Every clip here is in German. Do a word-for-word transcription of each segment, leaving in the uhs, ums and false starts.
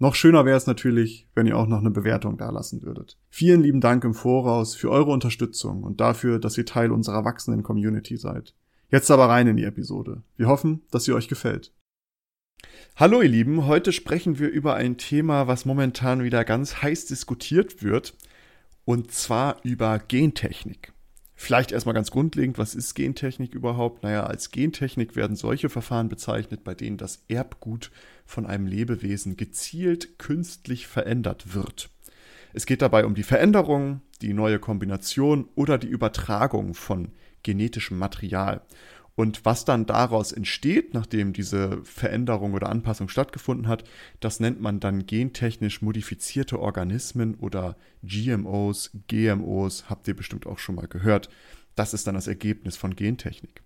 Noch schöner wäre es natürlich, wenn ihr auch noch eine Bewertung dalassen würdet. Vielen lieben Dank im Voraus für eure Unterstützung und dafür, dass ihr Teil unserer wachsenden Community seid. Jetzt aber rein in die Episode. Wir hoffen, dass sie euch gefällt. Hallo ihr Lieben, heute sprechen wir über ein Thema, was momentan wieder ganz heiß diskutiert wird, und zwar über Gentechnik. Vielleicht erstmal ganz grundlegend, was ist Gentechnik überhaupt? Naja, als Gentechnik werden solche Verfahren bezeichnet, bei denen das Erbgut von einem Lebewesen gezielt künstlich verändert wird. Es geht dabei um die Veränderung, die neue Kombination oder die Übertragung von genetischem Material. Und was dann daraus entsteht, nachdem diese Veränderung oder Anpassung stattgefunden hat, das nennt man dann gentechnisch modifizierte Organismen oder G M Os, G M Os, habt ihr bestimmt auch schon mal gehört. Das ist dann das Ergebnis von Gentechnik.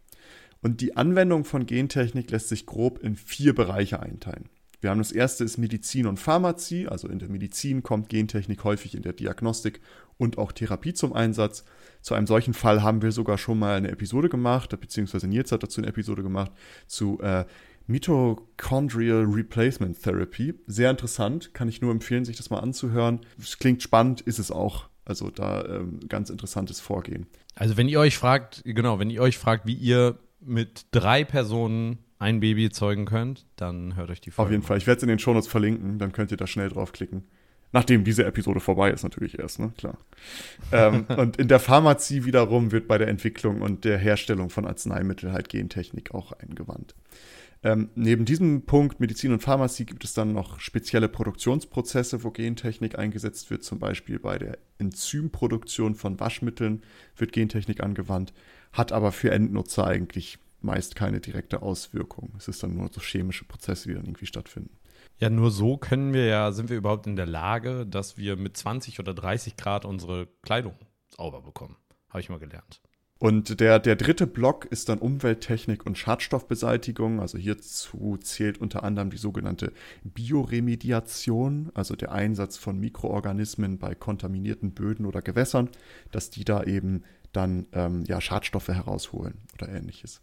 Und die Anwendung von Gentechnik lässt sich grob in vier Bereiche einteilen. Wir haben das erste ist Medizin und Pharmazie, also in der Medizin kommt Gentechnik häufig in der Diagnostik und auch Therapie zum Einsatz. Zu einem solchen Fall haben wir sogar schon mal eine Episode gemacht, beziehungsweise Nils hat dazu eine Episode gemacht, zu äh, Mitochondrial Replacement Therapy. Sehr interessant, kann ich nur empfehlen, sich das mal anzuhören. Es klingt spannend, ist es auch. Also da ähm, ganz interessantes Vorgehen. Also wenn ihr euch fragt, genau, wenn ihr euch fragt, wie ihr mit drei Personen ein Baby zeugen könnt, dann hört euch die Folge. Auf jeden Fall. Ich werde es in den Shownotes verlinken, dann könnt ihr da schnell draufklicken. Nachdem diese Episode vorbei ist natürlich erst, ne? Klar. ähm, und in der Pharmazie wiederum wird bei der Entwicklung und der Herstellung von Arzneimitteln halt Gentechnik auch eingewandt. Ähm, neben diesem Punkt Medizin und Pharmazie gibt es dann noch spezielle Produktionsprozesse, wo Gentechnik eingesetzt wird. Zum Beispiel bei der Enzymproduktion von Waschmitteln wird Gentechnik angewandt, hat aber für Endnutzer eigentlich meist keine direkte Auswirkung. Es ist dann nur so chemische Prozesse, die dann irgendwie stattfinden. Ja, nur so können wir ja, sind wir überhaupt in der Lage, dass wir mit zwanzig oder dreißig Grad unsere Kleidung sauber bekommen. Habe ich mal gelernt. Und der, der dritte Block ist dann Umwelttechnik und Schadstoffbeseitigung. Also hierzu zählt unter anderem die sogenannte Bioremediation, also der Einsatz von Mikroorganismen bei kontaminierten Böden oder Gewässern, dass die da eben dann ähm, ja, Schadstoffe herausholen oder ähnliches.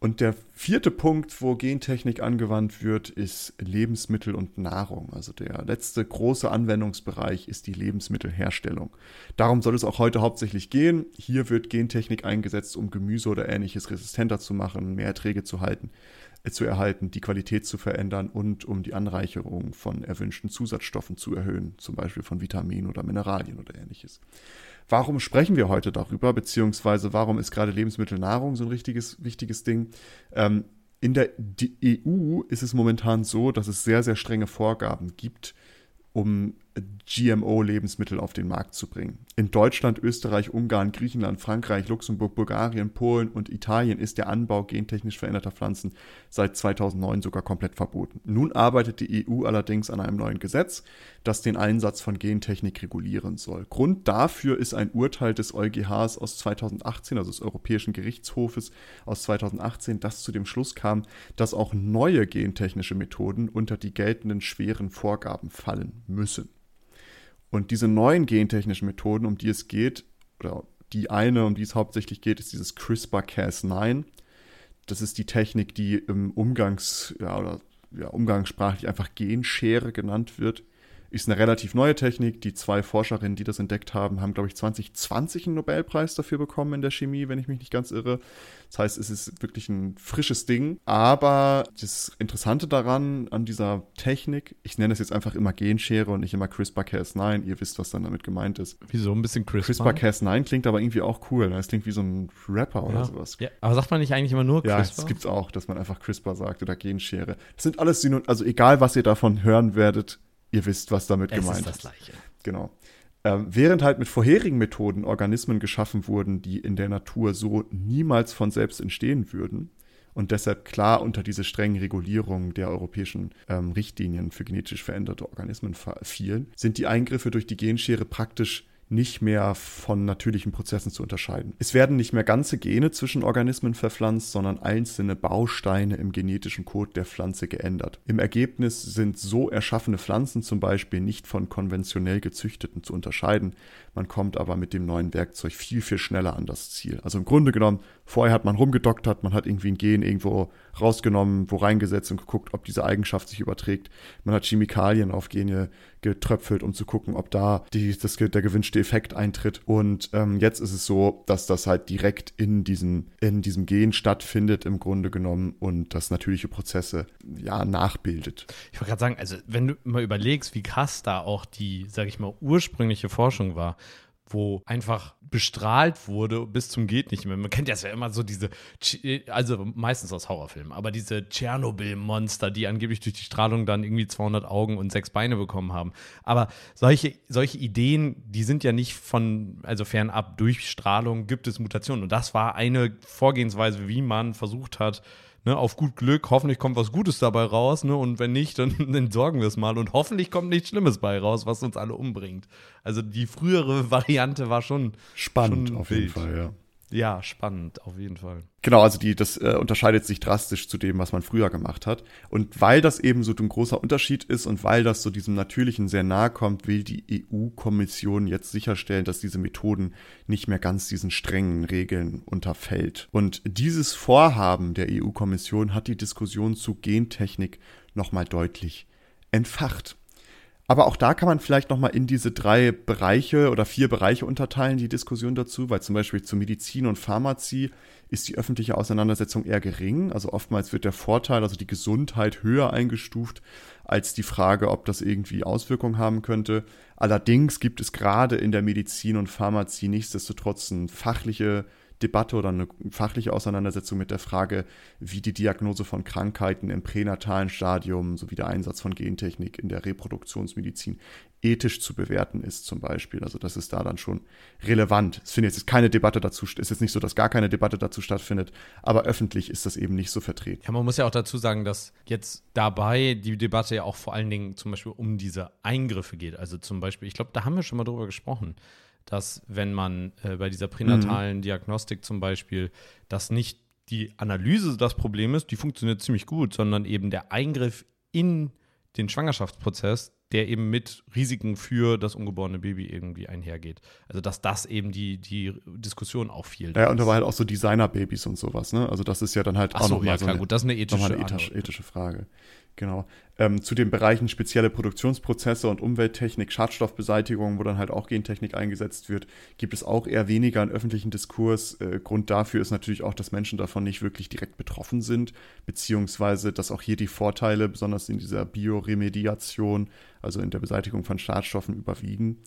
Und der vierte Punkt, wo Gentechnik angewandt wird, ist Lebensmittel und Nahrung. Also der letzte große Anwendungsbereich ist die Lebensmittelherstellung. Darum soll es auch heute hauptsächlich gehen. Hier wird Gentechnik eingesetzt, um Gemüse oder Ähnliches resistenter zu machen, mehr Erträge zu halten, äh, zu erhalten, die Qualität zu verändern und um die Anreicherung von erwünschten Zusatzstoffen zu erhöhen, zum Beispiel von Vitaminen oder Mineralien oder Ähnliches. Warum sprechen wir heute darüber, beziehungsweise warum ist gerade Lebensmittelnahrung so ein richtiges, wichtiges Ding? Ähm, in der E U ist es momentan so, dass es sehr, sehr strenge Vorgaben gibt, um G M O-Lebensmittel auf den Markt zu bringen. In Deutschland, Österreich, Ungarn, Griechenland, Frankreich, Luxemburg, Bulgarien, Polen und Italien ist der Anbau gentechnisch veränderter Pflanzen seit zweitausendneun sogar komplett verboten. Nun arbeitet die E U allerdings an einem neuen Gesetz, das den Einsatz von Gentechnik regulieren soll. Grund dafür ist ein Urteil des EuGHs aus zweitausendachtzehn, also des Europäischen Gerichtshofes aus zweitausendachtzehn, das zu dem Schluss kam, dass auch neue gentechnische Methoden unter die geltenden schweren Vorgaben fallen müssen. Und diese neuen gentechnischen Methoden, um die es geht, oder die eine, um die es hauptsächlich geht, ist dieses CRISPR-Cas neun. Das ist die Technik, die im Umgangs, ja, oder, ja, umgangssprachlich einfach Genschere genannt wird. Ist eine relativ neue Technik. Die zwei Forscherinnen, die das entdeckt haben, haben, glaube ich, zwanzig zwanzig einen Nobelpreis dafür bekommen in der Chemie, wenn ich mich nicht ganz irre. Das heißt, es ist wirklich ein frisches Ding. Aber das Interessante daran, an dieser Technik, ich nenne es jetzt einfach immer Genschere und nicht immer CRISPR-Cas neun. Ihr wisst, was dann damit gemeint ist. Wieso ein bisschen CRISPR? CRISPR-Cas neun klingt aber irgendwie auch cool. Das klingt wie so ein Rapper ja. oder sowas. Ja, aber sagt man nicht eigentlich immer nur CRISPR? Ja, das gibt's auch, dass man einfach CRISPR sagt oder Genschere. Das sind alles Synonyme. Also egal, was ihr davon hören werdet, ihr wisst, was damit es gemeint ist. Es ist das Gleiche. Genau. Ähm, während halt mit vorherigen Methoden Organismen geschaffen wurden, die in der Natur so niemals von selbst entstehen würden und deshalb klar unter diese strengen Regulierungen der europäischen ähm, Richtlinien für genetisch veränderte Organismen fielen, sind die Eingriffe durch die Genschere praktisch nicht mehr von natürlichen Prozessen zu unterscheiden. Es werden nicht mehr ganze Gene zwischen Organismen verpflanzt, sondern einzelne Bausteine im genetischen Code der Pflanze geändert. Im Ergebnis sind so erschaffene Pflanzen zum Beispiel nicht von konventionell gezüchteten zu unterscheiden. Man kommt aber mit dem neuen Werkzeug viel, viel schneller an das Ziel. Also im Grunde genommen, vorher hat man rumgedoktert, man hat irgendwie ein Gen irgendwo rausgenommen, wo reingesetzt und geguckt, ob diese Eigenschaft sich überträgt. Man hat Chemikalien auf Gene getröpfelt, um zu gucken, ob da die, das, der gewünschte Effekt eintritt. Und ähm, jetzt ist es so, dass das halt direkt in diesem, in diesem Gen stattfindet im Grunde genommen und das natürliche Prozesse ja nachbildet. Ich wollte gerade sagen, also wenn du mal überlegst, wie krass da auch die, sage ich mal, ursprüngliche Forschung war, wo einfach bestrahlt wurde bis zum geht nicht mehr. Man kennt das ja immer so diese, also meistens aus Horrorfilmen, aber diese Tschernobyl-Monster, die angeblich durch die Strahlung dann irgendwie zweihundert Augen und sechs Beine bekommen haben. Aber solche, solche Ideen, die sind ja nicht von, also fernab durch Strahlung gibt es Mutationen. Und das war eine Vorgehensweise, wie man versucht hat, ne, auf gut Glück, hoffentlich kommt was Gutes dabei raus, ne, und wenn nicht, dann, dann sorgen wir es mal und hoffentlich kommt nichts Schlimmes bei raus, was uns alle umbringt. Also die frühere Variante war schon spannend, schon auf wild. Jeden Fall, ja. Ja, spannend, auf jeden Fall. Genau, also die, das äh, unterscheidet sich drastisch zu dem, was man früher gemacht hat. Und weil das eben so ein großer Unterschied ist und weil das so diesem Natürlichen sehr nahe kommt, will die E U-Kommission jetzt sicherstellen, dass diese Methoden nicht mehr ganz diesen strengen Regeln unterfällt. Und dieses Vorhaben der E U-Kommission hat die Diskussion zu Gentechnik nochmal deutlich entfacht. Aber auch da kann man vielleicht nochmal in diese drei Bereiche oder vier Bereiche unterteilen, die Diskussion dazu, weil zum Beispiel zu Medizin und Pharmazie ist die öffentliche Auseinandersetzung eher gering. Also oftmals wird der Vorteil, also die Gesundheit, höher eingestuft als die Frage, ob das irgendwie Auswirkungen haben könnte. Allerdings gibt es gerade in der Medizin und Pharmazie nichtsdestotrotz eine fachliche Debatte oder eine fachliche Auseinandersetzung mit der Frage, wie die Diagnose von Krankheiten im pränatalen Stadium sowie der Einsatz von Gentechnik in der Reproduktionsmedizin ethisch zu bewerten ist zum Beispiel. Also das ist da dann schon relevant. Es findet jetzt keine Debatte dazu, ist jetzt nicht so, dass gar keine Debatte dazu stattfindet, aber öffentlich ist das eben nicht so vertreten. Ja, man muss ja auch dazu sagen, dass jetzt dabei die Debatte ja auch vor allen Dingen zum Beispiel um diese Eingriffe geht. Also zum Beispiel, ich glaube, da haben wir schon mal drüber gesprochen, dass wenn man äh, bei dieser pränatalen mhm. Diagnostik zum Beispiel, dass nicht die Analyse das Problem ist, die funktioniert ziemlich gut, sondern eben der Eingriff in den Schwangerschaftsprozess, der eben mit Risiken für das ungeborene Baby irgendwie einhergeht. Also dass das eben die, die Diskussion auch viel. Ja, und dabei halt auch so Designer-Babys und sowas, ne? Also das ist ja dann halt Ach auch so, nochmal ja, so eine, gut, das ist eine ethische, eine ethisch, ethische Frage. Genau. Ähm, zu den Bereichen spezielle Produktionsprozesse und Umwelttechnik, Schadstoffbeseitigung, wo dann halt auch Gentechnik eingesetzt wird, gibt es auch eher weniger einen öffentlichen Diskurs. Äh, Grund dafür ist natürlich auch, dass Menschen davon nicht wirklich direkt betroffen sind, beziehungsweise dass auch hier die Vorteile, besonders in dieser Bioremediation, also in der Beseitigung von Schadstoffen, überwiegen.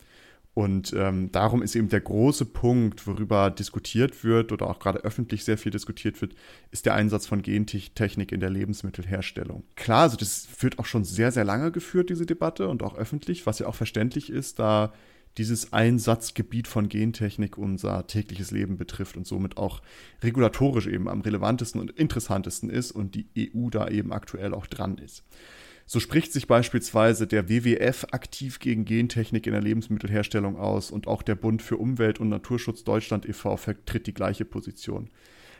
Und ähm, darum ist eben der große Punkt, worüber diskutiert wird oder auch gerade öffentlich sehr viel diskutiert wird, ist der Einsatz von Gentechnik in der Lebensmittelherstellung. Klar, also das wird auch schon sehr, sehr lange geführt, diese Debatte, und auch öffentlich, was ja auch verständlich ist, da dieses Einsatzgebiet von Gentechnik unser tägliches Leben betrifft und somit auch regulatorisch eben am relevantesten und interessantesten ist und die E U da eben aktuell auch dran ist. So spricht sich beispielsweise der W W F aktiv gegen Gentechnik in der Lebensmittelherstellung aus und auch der Bund für Umwelt und Naturschutz Deutschland e V vertritt die gleiche Position.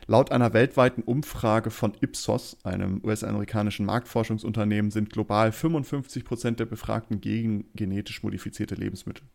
Laut einer weltweiten Umfrage von Ipsos, einem U S-amerikanischen Marktforschungsunternehmen, sind global fünfundfünfzig Prozent der Befragten gegen genetisch modifizierte Lebensmittel.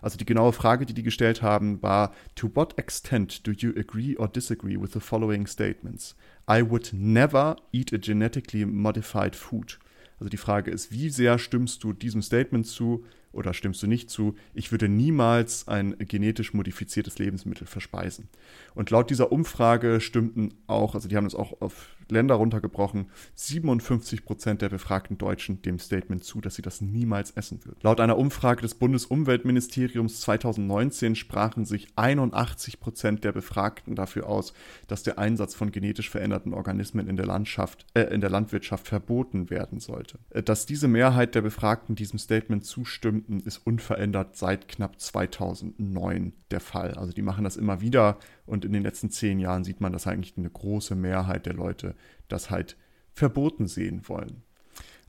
Also die genaue Frage, die die gestellt haben, war: To what extent do you agree or disagree with the following statements? I would never eat a genetically modified food. Also die Frage ist, wie sehr stimmst du diesem Statement zu oder stimmst du nicht zu? Ich würde niemals ein genetisch modifiziertes Lebensmittel verspeisen. Und laut dieser Umfrage stimmten auch, also die haben es auch auf Länder runtergebrochen, siebenundfünfzig Prozent der befragten Deutschen dem Statement zu, dass sie das niemals essen würden. Laut einer Umfrage des Bundesumweltministeriums zweitausendneunzehn sprachen sich einundachtzig Prozent der Befragten dafür aus, dass der Einsatz von genetisch veränderten Organismen in der Landschaft, äh, in der Landwirtschaft verboten werden sollte. Dass diese Mehrheit der Befragten diesem Statement zustimmten, ist unverändert seit knapp zweitausendneun der Fall. Also die machen das immer wieder. Und in den letzten zehn Jahren sieht man, dass eigentlich eine große Mehrheit der Leute das halt verboten sehen wollen.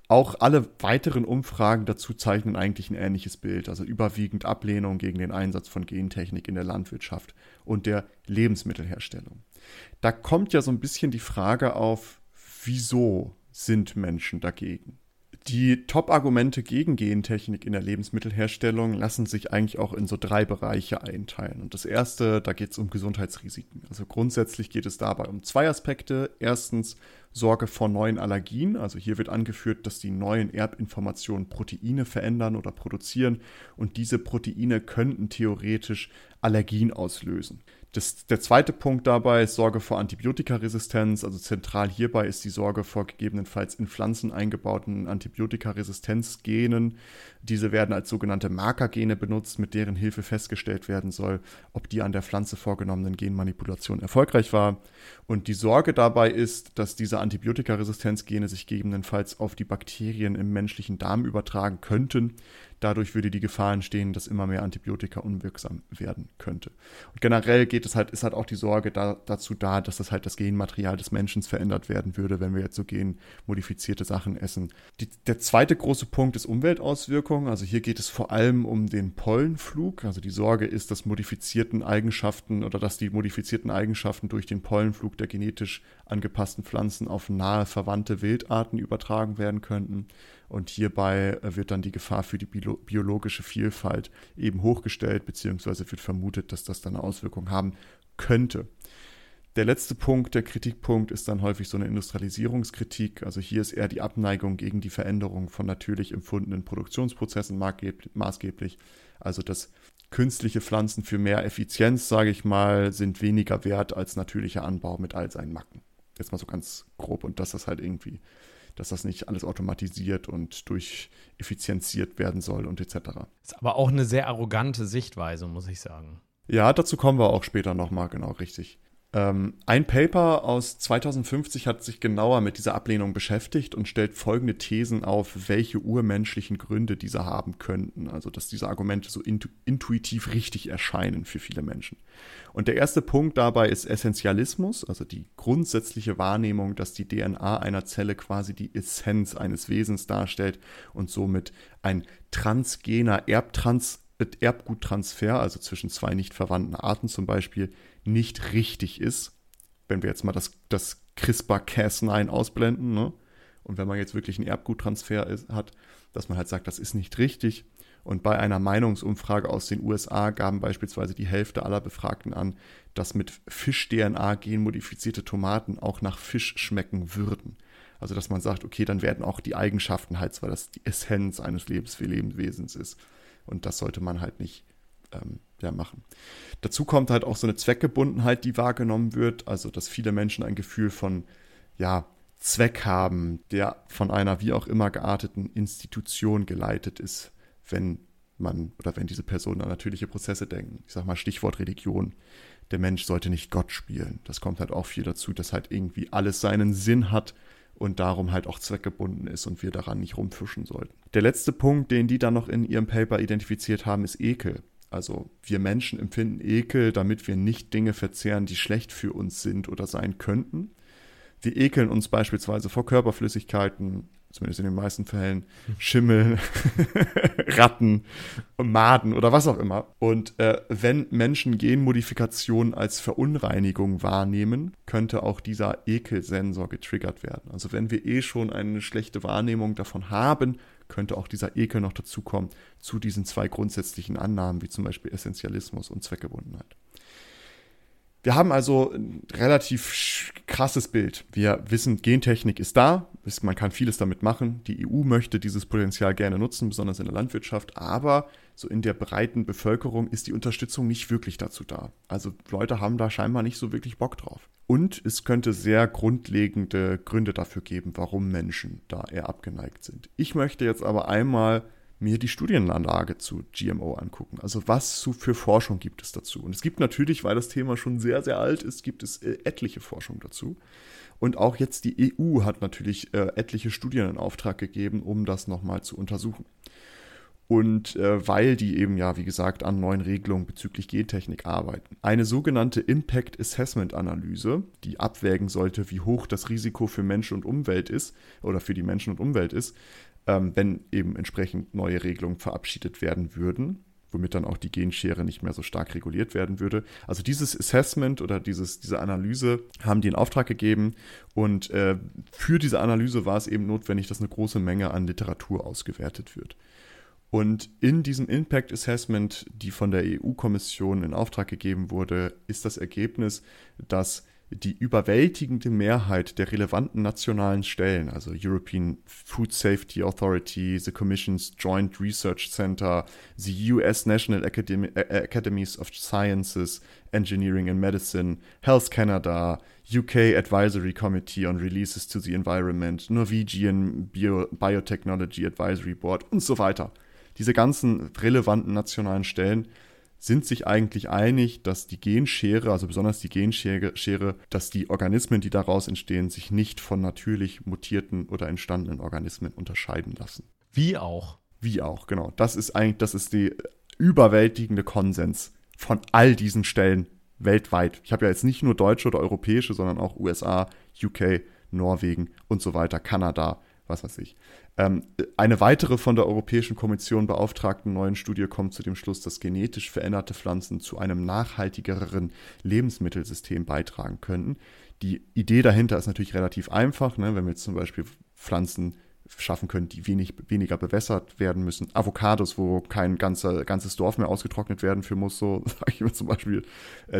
Auch alle weiteren Umfragen dazu zeichnen eigentlich ein ähnliches Bild, also überwiegend Ablehnung gegen den Einsatz von Gentechnik in der Landwirtschaft und der Lebensmittelherstellung. Da kommt ja so ein bisschen die Frage auf, wieso sind Menschen dagegen? Die Top-Argumente gegen Gentechnik in der Lebensmittelherstellung lassen sich eigentlich auch in so drei Bereiche einteilen. Und das erste, da geht es um Gesundheitsrisiken. Also grundsätzlich geht es dabei um zwei Aspekte. Erstens Sorge vor neuen Allergien. Also hier wird angeführt, dass die neuen Erbinformationen Proteine verändern oder produzieren. Und diese Proteine könnten theoretisch Allergien auslösen. Das, der zweite Punkt dabei ist Sorge vor Antibiotikaresistenz. Also zentral hierbei ist die Sorge vor gegebenenfalls in Pflanzen eingebauten Antibiotikaresistenzgenen. Diese werden als sogenannte Markergene benutzt, mit deren Hilfe festgestellt werden soll, ob die an der Pflanze vorgenommenen Genmanipulation erfolgreich war. Und die Sorge dabei ist, dass diese Antibiotikaresistenzgene sich gegebenenfalls auf die Bakterien im menschlichen Darm übertragen könnten. Dadurch würde die Gefahr entstehen, dass immer mehr Antibiotika unwirksam werden könnte. Und generell geht es halt, ist halt auch die Sorge da, dazu da, dass das halt das Genmaterial des Menschen verändert werden würde, wenn wir jetzt so genmodifizierte Sachen essen. Die, der zweite große Punkt ist Umweltauswirkungen. Also hier geht es vor allem um den Pollenflug. Also die Sorge ist, dass modifizierten Eigenschaften oder dass die modifizierten Eigenschaften durch den Pollenflug der genetisch angepassten Pflanzen auf nahe verwandte Wildarten übertragen werden könnten. Und hierbei wird dann die Gefahr für die biologische Vielfalt eben hochgestellt, beziehungsweise wird vermutet, dass das dann eine Auswirkung haben könnte. Der letzte Punkt, der Kritikpunkt, ist dann häufig so eine Industrialisierungskritik. Also hier ist eher die Abneigung gegen die Veränderung von natürlich empfundenen Produktionsprozessen maßgeblich. Also das künstliche Pflanzen für mehr Effizienz, sage ich mal, sind weniger wert als natürlicher Anbau mit all seinen Macken. Jetzt mal so ganz grob, und dass das halt irgendwie... dass das nicht alles automatisiert und durcheffizienziert werden soll und et cetera. Ist aber auch eine sehr arrogante Sichtweise, muss ich sagen. Ja, dazu kommen wir auch später nochmal, genau, richtig. Ähm, ein Paper aus zweitausendfünfzig hat sich genauer mit dieser Ablehnung beschäftigt und stellt folgende Thesen auf, welche urmenschlichen Gründe diese haben könnten. Also, dass diese Argumente so intu- intuitiv richtig erscheinen für viele Menschen. Und der erste Punkt dabei ist Essentialismus, also die grundsätzliche Wahrnehmung, dass die D N A einer Zelle quasi die Essenz eines Wesens darstellt und somit ein transgener Erbtrans- Erbguttransfer, also zwischen zwei nicht verwandten Arten zum Beispiel, nicht richtig ist, wenn wir jetzt mal das, das CRISPR-Cas neun ausblenden, ne? Und wenn man jetzt wirklich einen Erbguttransfer ist, hat, dass man halt sagt, das ist nicht richtig. Und bei einer Meinungsumfrage aus den U S A gaben beispielsweise die Hälfte aller Befragten an, dass mit Fisch-D N A genmodifizierte Tomaten auch nach Fisch schmecken würden. Also dass man sagt, okay, dann werden auch die Eigenschaften halt, weil das die Essenz eines Lebenswesens ist. Und das sollte man halt nicht ähm, ja, machen. Dazu kommt halt auch so eine Zweckgebundenheit, die wahrgenommen wird. Also, dass viele Menschen ein Gefühl von ja, Zweck haben, der von einer wie auch immer gearteten Institution geleitet ist, wenn man oder wenn diese Personen an natürliche Prozesse denken. Ich sag mal Stichwort Religion. Der Mensch sollte nicht Gott spielen. Das kommt halt auch viel dazu, dass halt irgendwie alles seinen Sinn hat. Und darum halt auch zweckgebunden ist und wir daran nicht rumfischen sollten. Der letzte Punkt, den die dann noch in ihrem Paper identifiziert haben, ist Ekel. Also wir Menschen empfinden Ekel, damit wir nicht Dinge verzehren, die schlecht für uns sind oder sein könnten. Wir ekeln uns beispielsweise vor Körperflüssigkeiten, zumindest in den meisten Fällen, Schimmel, Ratten, Maden oder was auch immer. Und äh, wenn Menschen Genmodifikationen als Verunreinigung wahrnehmen, könnte auch dieser Ekelsensor getriggert werden. Also wenn wir eh schon eine schlechte Wahrnehmung davon haben, könnte auch dieser Ekel noch dazukommen zu diesen zwei grundsätzlichen Annahmen, wie zum Beispiel Essentialismus und Zweckgebundenheit. Wir haben also ein relativ krasses Bild. Wir wissen, Gentechnik ist da, man kann vieles damit machen. Die E U möchte dieses Potenzial gerne nutzen, besonders in der Landwirtschaft, aber so in der breiten Bevölkerung ist die Unterstützung nicht wirklich dazu da. Also Leute haben da scheinbar nicht so wirklich Bock drauf. Und es könnte sehr grundlegende Gründe dafür geben, warum Menschen da eher abgeneigt sind. Ich möchte jetzt aber einmal mir die Studienanlage zu G M O angucken. Also was für Forschung gibt es dazu? Und es gibt natürlich, weil das Thema schon sehr, sehr alt ist, gibt es etliche Forschung dazu. Und auch jetzt die E U hat natürlich etliche Studien in Auftrag gegeben, um das nochmal zu untersuchen. und äh, weil die eben ja, wie gesagt, an neuen Regelungen bezüglich Gentechnik arbeiten. Eine sogenannte Impact Assessment Analyse, die abwägen sollte, wie hoch das Risiko für Mensch und Umwelt ist oder für die Menschen und Umwelt ist, ähm, wenn eben entsprechend neue Regelungen verabschiedet werden würden, womit dann auch die Genschere nicht mehr so stark reguliert werden würde. Also dieses Assessment oder dieses, diese Analyse haben die in Auftrag gegeben und äh, für diese Analyse war es eben notwendig, dass eine große Menge an Literatur ausgewertet wird. Und in diesem Impact Assessment, die von der E U-Kommission in Auftrag gegeben wurde, ist das Ergebnis, dass die überwältigende Mehrheit der relevanten nationalen Stellen, also European Food Safety Authority, the Commission's Joint Research Center, the U S National Academies of Sciences, Engineering and Medicine, Health Canada, U K Advisory Committee on Releases to the Environment, Norwegian Biotechnology Advisory Board und so weiter. Diese ganzen relevanten nationalen Stellen sind sich eigentlich einig, dass die Genschere, also besonders die Genschere, Schere, dass die Organismen, die daraus entstehen, sich nicht von natürlich mutierten oder entstandenen Organismen unterscheiden lassen. Wie auch. Wie auch, genau. Das ist eigentlich, das ist die überwältigende Konsens von all diesen Stellen weltweit. Ich habe ja jetzt nicht nur deutsche oder europäische, sondern auch U S A, U K, Norwegen und so weiter, Kanada, was weiß ich. Eine weitere von der Europäischen Kommission beauftragten neuen Studie kommt zu dem Schluss, dass genetisch veränderte Pflanzen zu einem nachhaltigeren Lebensmittelsystem beitragen könnten. Die Idee dahinter ist natürlich relativ einfach, ne? Wenn wir jetzt zum Beispiel Pflanzen schaffen können, die wenig, weniger bewässert werden müssen. Avocados, wo kein ganzer, ganzes Dorf mehr ausgetrocknet werden für muss, so sage ich mal zum Beispiel,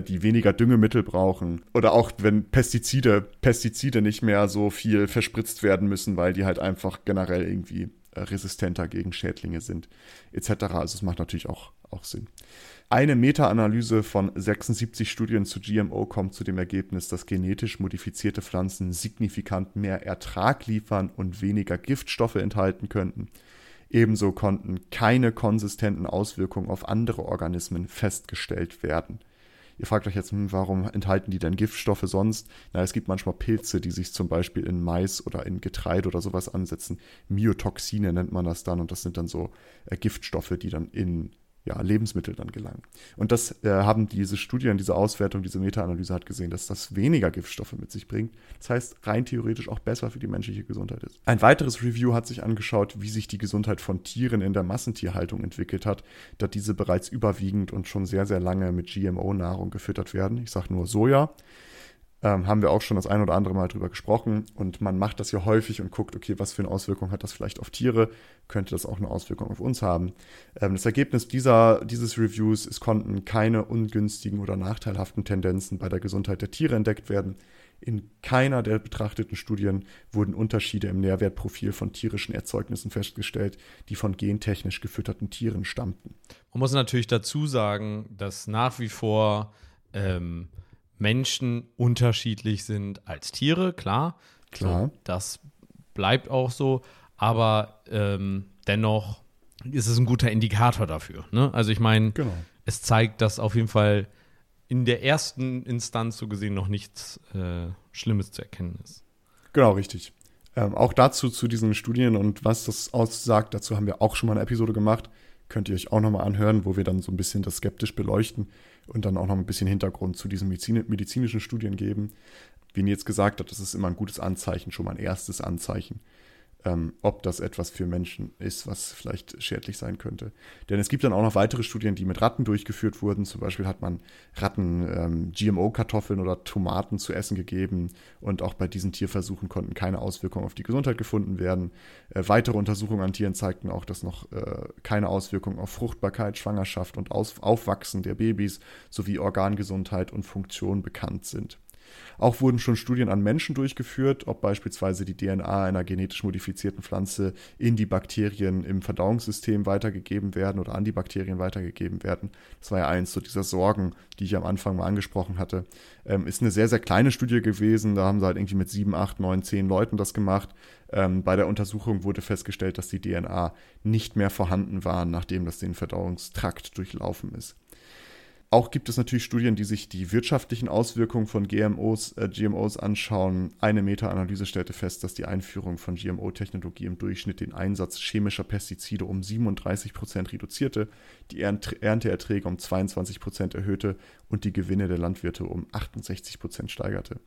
die weniger Düngemittel brauchen. Oder auch wenn Pestizide, Pestizide nicht mehr so viel verspritzt werden müssen, weil die halt einfach generell irgendwie resistenter gegen Schädlinge sind, et cetera. Also es macht natürlich auch, auch Sinn. Eine Meta-Analyse von sechsundsiebzig Studien zu G M O kommt zu dem Ergebnis, dass genetisch modifizierte Pflanzen signifikant mehr Ertrag liefern und weniger Giftstoffe enthalten könnten. Ebenso konnten keine konsistenten Auswirkungen auf andere Organismen festgestellt werden. Ihr fragt euch jetzt, warum enthalten die denn Giftstoffe sonst? Na, es gibt manchmal Pilze, die sich zum Beispiel in Mais oder in Getreide oder sowas ansetzen. Mykotoxine nennt man das dann und das sind dann so äh, Giftstoffe, die dann in ja, Lebensmittel dann gelangen. Und das äh, haben diese Studien, diese Auswertung, diese Meta-Analyse hat gesehen, dass das weniger Giftstoffe mit sich bringt. Das heißt, rein theoretisch auch besser für die menschliche Gesundheit ist. Ein weiteres Review hat sich angeschaut, wie sich die Gesundheit von Tieren in der Massentierhaltung entwickelt hat, da diese bereits überwiegend und schon sehr, sehr lange mit G M O-Nahrung gefüttert werden. Ich sage nur Soja. Ähm, haben wir auch schon das ein oder andere Mal drüber gesprochen. Und man macht das ja häufig und guckt, okay, was für eine Auswirkung hat das vielleicht auf Tiere? Könnte das auch eine Auswirkung auf uns haben? Ähm, das Ergebnis dieser, dieses Reviews ist, konnten keine ungünstigen oder nachteilhaften Tendenzen bei der Gesundheit der Tiere entdeckt werden. In keiner der betrachteten Studien wurden Unterschiede im Nährwertprofil von tierischen Erzeugnissen festgestellt, die von gentechnisch gefütterten Tieren stammten. Man muss natürlich dazu sagen, dass nach wie vor ähm Menschen unterschiedlich sind als Tiere, klar. Klar. So, das bleibt auch so, aber ähm, dennoch ist es ein guter Indikator dafür. Ne? Also ich meine, genau. Es zeigt, dass auf jeden Fall in der ersten Instanz so gesehen noch nichts äh, Schlimmes zu erkennen ist. Genau, richtig. Ähm, auch dazu, zu diesen Studien und was das aussagt, dazu haben wir auch schon mal eine Episode gemacht. Könnt ihr euch auch nochmal anhören, wo wir dann so ein bisschen das skeptisch beleuchten und dann auch noch ein bisschen Hintergrund zu diesen medizinischen Studien geben. Wie Nils gesagt hat, das ist immer ein gutes Anzeichen, schon mal ein erstes Anzeichen, ähm, ob das etwas für Menschen ist, was vielleicht schädlich sein könnte. Denn es gibt dann auch noch weitere Studien, die mit Ratten durchgeführt wurden. Zum Beispiel hat man Ratten ähm, G M O-Kartoffeln oder Tomaten zu essen gegeben und auch bei diesen Tierversuchen konnten keine Auswirkungen auf die Gesundheit gefunden werden. Äh, weitere Untersuchungen an Tieren zeigten auch, dass noch äh, keine Auswirkungen auf Fruchtbarkeit, Schwangerschaft und Aus- Aufwachsen der Babys sowie Organgesundheit und Funktion bekannt sind. Auch wurden schon Studien an Menschen durchgeführt, ob beispielsweise die D N A einer genetisch modifizierten Pflanze in die Bakterien im Verdauungssystem weitergegeben werden oder an die Bakterien weitergegeben werden. Das war ja eins so dieser Sorgen, die ich am Anfang mal angesprochen hatte. Ähm, ist eine sehr, sehr kleine Studie gewesen, da haben sie halt irgendwie mit sieben, acht, neun, zehn Leuten das gemacht. Ähm, bei der Untersuchung wurde festgestellt, dass die D N A nicht mehr vorhanden war, nachdem das den Verdauungstrakt durchlaufen ist. Auch gibt es natürlich Studien, die sich die wirtschaftlichen Auswirkungen von G M Os, äh, G M Os anschauen. Eine Meta-Analyse stellte fest, dass die Einführung von G M O-Technologie im Durchschnitt den Einsatz chemischer Pestizide um siebenunddreißig Prozent reduzierte, die Ernteerträge um zweiundzwanzig Prozent erhöhte und die Gewinne der Landwirte um achtundsechzig Prozent steigerte.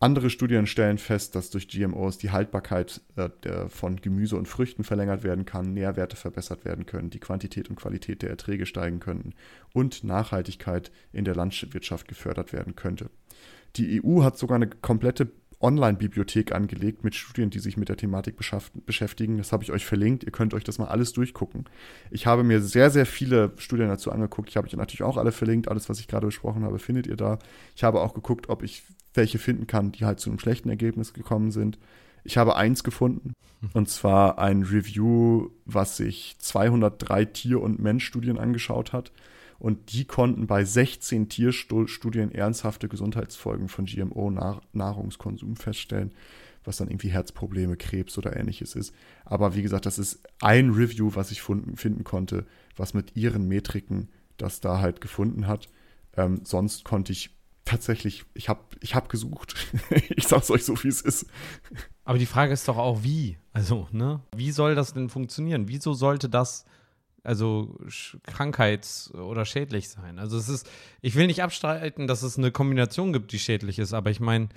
Andere Studien stellen fest, dass durch G M Os die Haltbarkeit äh, der, von Gemüse und Früchten verlängert werden kann, Nährwerte verbessert werden können, die Quantität und Qualität der Erträge steigen könnten und Nachhaltigkeit in der Landwirtschaft gefördert werden könnte. Die E U hat sogar eine komplette Online-Bibliothek angelegt mit Studien, die sich mit der Thematik beschäftigen. Das habe ich euch verlinkt. Ihr könnt euch das mal alles durchgucken. Ich habe mir sehr, sehr viele Studien dazu angeguckt. Ich habe euch natürlich auch alle verlinkt. Alles, was ich gerade besprochen habe, findet ihr da. Ich habe auch geguckt, ob ich welche finden kann, die halt zu einem schlechten Ergebnis gekommen sind. Ich habe eins gefunden, und zwar ein Review, was sich zweihundertdrei Tier- und Menschstudien angeschaut hat. Und die konnten bei sechzehn Tierstudien ernsthafte Gesundheitsfolgen von G M O-Nahrungskonsum feststellen, was dann irgendwie Herzprobleme, Krebs oder Ähnliches ist. Aber wie gesagt, das ist ein Review, was ich funden, finden konnte, was mit ihren Metriken das da halt gefunden hat. Ähm, sonst konnte ich tatsächlich, ich habe ich hab gesucht. Ich sag's euch so, wie es ist. Aber die Frage ist doch auch, wie? Also, ne? Wie soll das denn funktionieren? Wieso sollte das also krankheits- oder schädlich sein? Also es ist, ich will nicht abstreiten, dass es eine Kombination gibt, die schädlich ist, aber ich meine,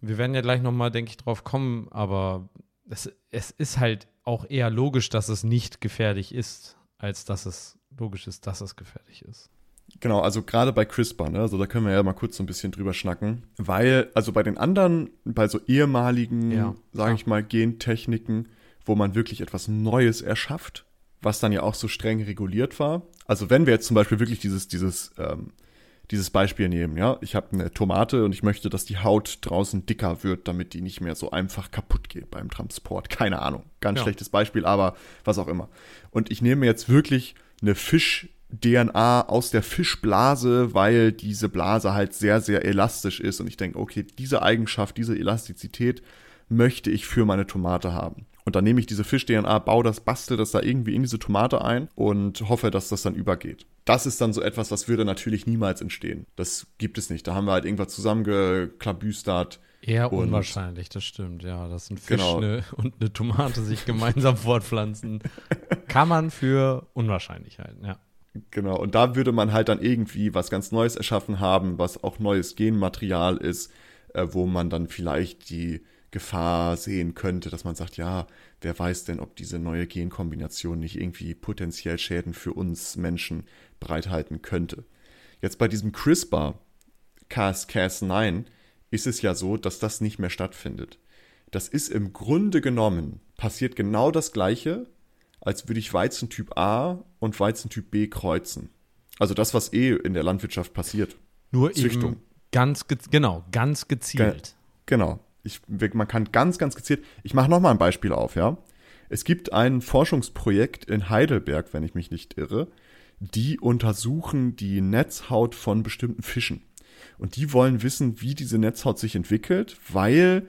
wir werden ja gleich nochmal, denke ich, drauf kommen, aber es, es ist halt auch eher logisch, dass es nicht gefährlich ist, als dass es logisch ist, dass es gefährlich ist. Genau, also gerade bei CRISPR, ne, also da können wir ja mal kurz so ein bisschen drüber schnacken, weil, also bei den anderen, bei so ehemaligen, ja. sage ich mal, Gentechniken, wo man wirklich etwas Neues erschafft, was dann ja auch so streng reguliert war. Also wenn wir jetzt zum Beispiel wirklich dieses, dieses, ähm, dieses Beispiel nehmen, ja, ich habe eine Tomate und ich möchte, dass die Haut draußen dicker wird, damit die nicht mehr so einfach kaputt geht beim Transport. Keine Ahnung, ganz ja. schlechtes Beispiel, aber was auch immer. Und ich nehme jetzt wirklich eine Fisch-D N A aus der Fischblase, weil diese Blase halt sehr, sehr elastisch ist. Und ich denke, okay, diese Eigenschaft, diese Elastizität möchte ich für meine Tomate haben. Und dann nehme ich diese Fisch-D N A, baue das, bastel das da irgendwie in diese Tomate ein und hoffe, dass das dann übergeht. Das ist dann so etwas, was würde natürlich niemals entstehen. Das gibt es nicht. Da haben wir halt irgendwas zusammengeklabüstert. Eher unwahrscheinlich, das stimmt. Ja, dass ein Fisch genau. eine, und eine Tomate sich gemeinsam fortpflanzen, kann man für unwahrscheinlich halten, ja. Genau, und da würde man halt dann irgendwie was ganz Neues erschaffen haben, was auch neues Genmaterial ist, äh, wo man dann vielleicht die Gefahr sehen könnte, dass man sagt, ja, wer weiß denn, ob diese neue Genkombination nicht irgendwie potenziell Schäden für uns Menschen bereithalten könnte. Jetzt bei diesem CRISPR-Cas neun ist es ja so, dass das nicht mehr stattfindet. Das ist im Grunde genommen, passiert genau das Gleiche, als würde ich Weizentyp A und Weizentyp B kreuzen. Also das, was eh in der Landwirtschaft passiert. Nur Züchtung. Eben ganz, ge- genau, ganz gezielt. Ge- genau. Ich, man kann ganz, ganz gezielt, ich mache nochmal ein Beispiel auf, ja. Es gibt ein Forschungsprojekt in Heidelberg, wenn ich mich nicht irre, die untersuchen die Netzhaut von bestimmten Fischen. Und die wollen wissen, wie diese Netzhaut sich entwickelt, weil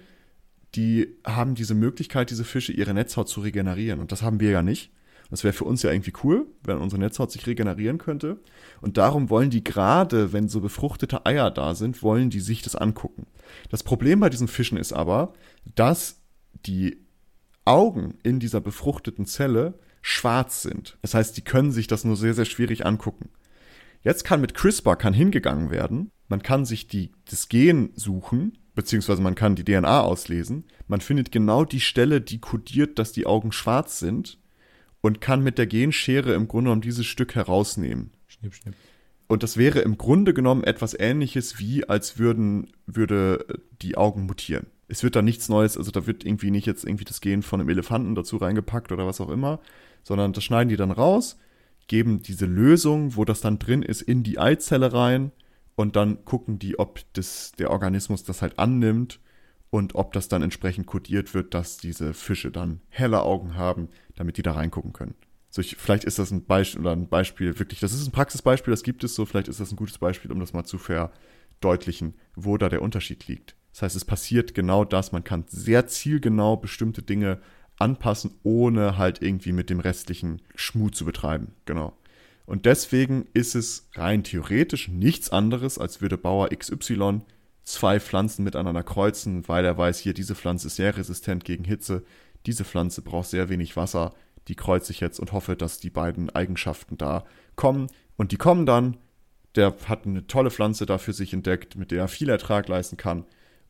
die haben diese Möglichkeit, diese Fische ihre Netzhaut zu regenerieren. Und das haben wir ja nicht. Das wäre für uns ja irgendwie cool, wenn unsere Netzhaut sich regenerieren könnte. Und darum wollen die gerade, wenn so befruchtete Eier da sind, wollen die sich das angucken. Das Problem bei diesen Fischen ist aber, dass die Augen in dieser befruchteten Zelle schwarz sind. Das heißt, die können sich das nur sehr, sehr schwierig angucken. Jetzt kann mit CRISPR kann hingegangen werden. Man kann sich die, das Gen suchen, beziehungsweise man kann die D N A auslesen. Man findet genau die Stelle, die kodiert, dass die Augen schwarz sind. Und kann mit der Genschere im Grunde genommen dieses Stück herausnehmen. Schnipp, schnipp. Und das wäre im Grunde genommen etwas Ähnliches, wie als würden würde die Augen mutieren. Es wird da nichts Neues, also da wird irgendwie nicht jetzt irgendwie das Gen von einem Elefanten dazu reingepackt oder was auch immer, sondern das schneiden die dann raus, geben diese Lösung, wo das dann drin ist, in die Eizelle rein und dann gucken die, ob das, der Organismus das halt annimmt. Und ob das dann entsprechend kodiert wird, dass diese Fische dann helle Augen haben, damit die da reingucken können. So, ich, vielleicht ist das ein Beispiel oder ein Beispiel wirklich, das ist ein Praxisbeispiel, das gibt es so, vielleicht ist das ein gutes Beispiel, um das mal zu verdeutlichen, wo da der Unterschied liegt. Das heißt, es passiert genau das, man kann sehr zielgenau bestimmte Dinge anpassen, ohne halt irgendwie mit dem restlichen Schmuh zu betreiben. Genau. Und deswegen ist es rein theoretisch nichts anderes, als würde Bauer X Y zwei Pflanzen miteinander kreuzen, weil er weiß, hier, diese Pflanze ist sehr resistent gegen Hitze, diese Pflanze braucht sehr wenig Wasser, die kreuze ich jetzt und hoffe, dass die beiden Eigenschaften da kommen. Und die kommen dann, der hat eine tolle Pflanze da für sich entdeckt, mit der er viel Ertrag leisten kann.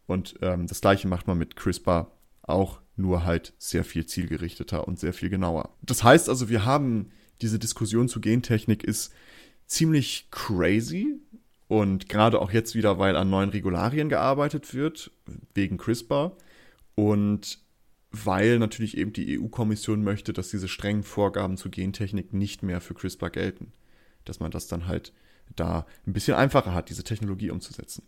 Und ähm, das Gleiche macht man mit CRISPR auch, nur halt sehr viel zielgerichteter und sehr viel genauer. Das heißt also, wir haben diese Diskussion zu Gentechnik ist ziemlich crazy. Und gerade auch jetzt wieder, weil an neuen Regularien gearbeitet wird, wegen CRISPR. Und weil natürlich eben die E U-Kommission möchte, dass diese strengen Vorgaben zu Gentechnik nicht mehr für CRISPR gelten. Dass man das dann halt da ein bisschen einfacher hat, diese Technologie umzusetzen.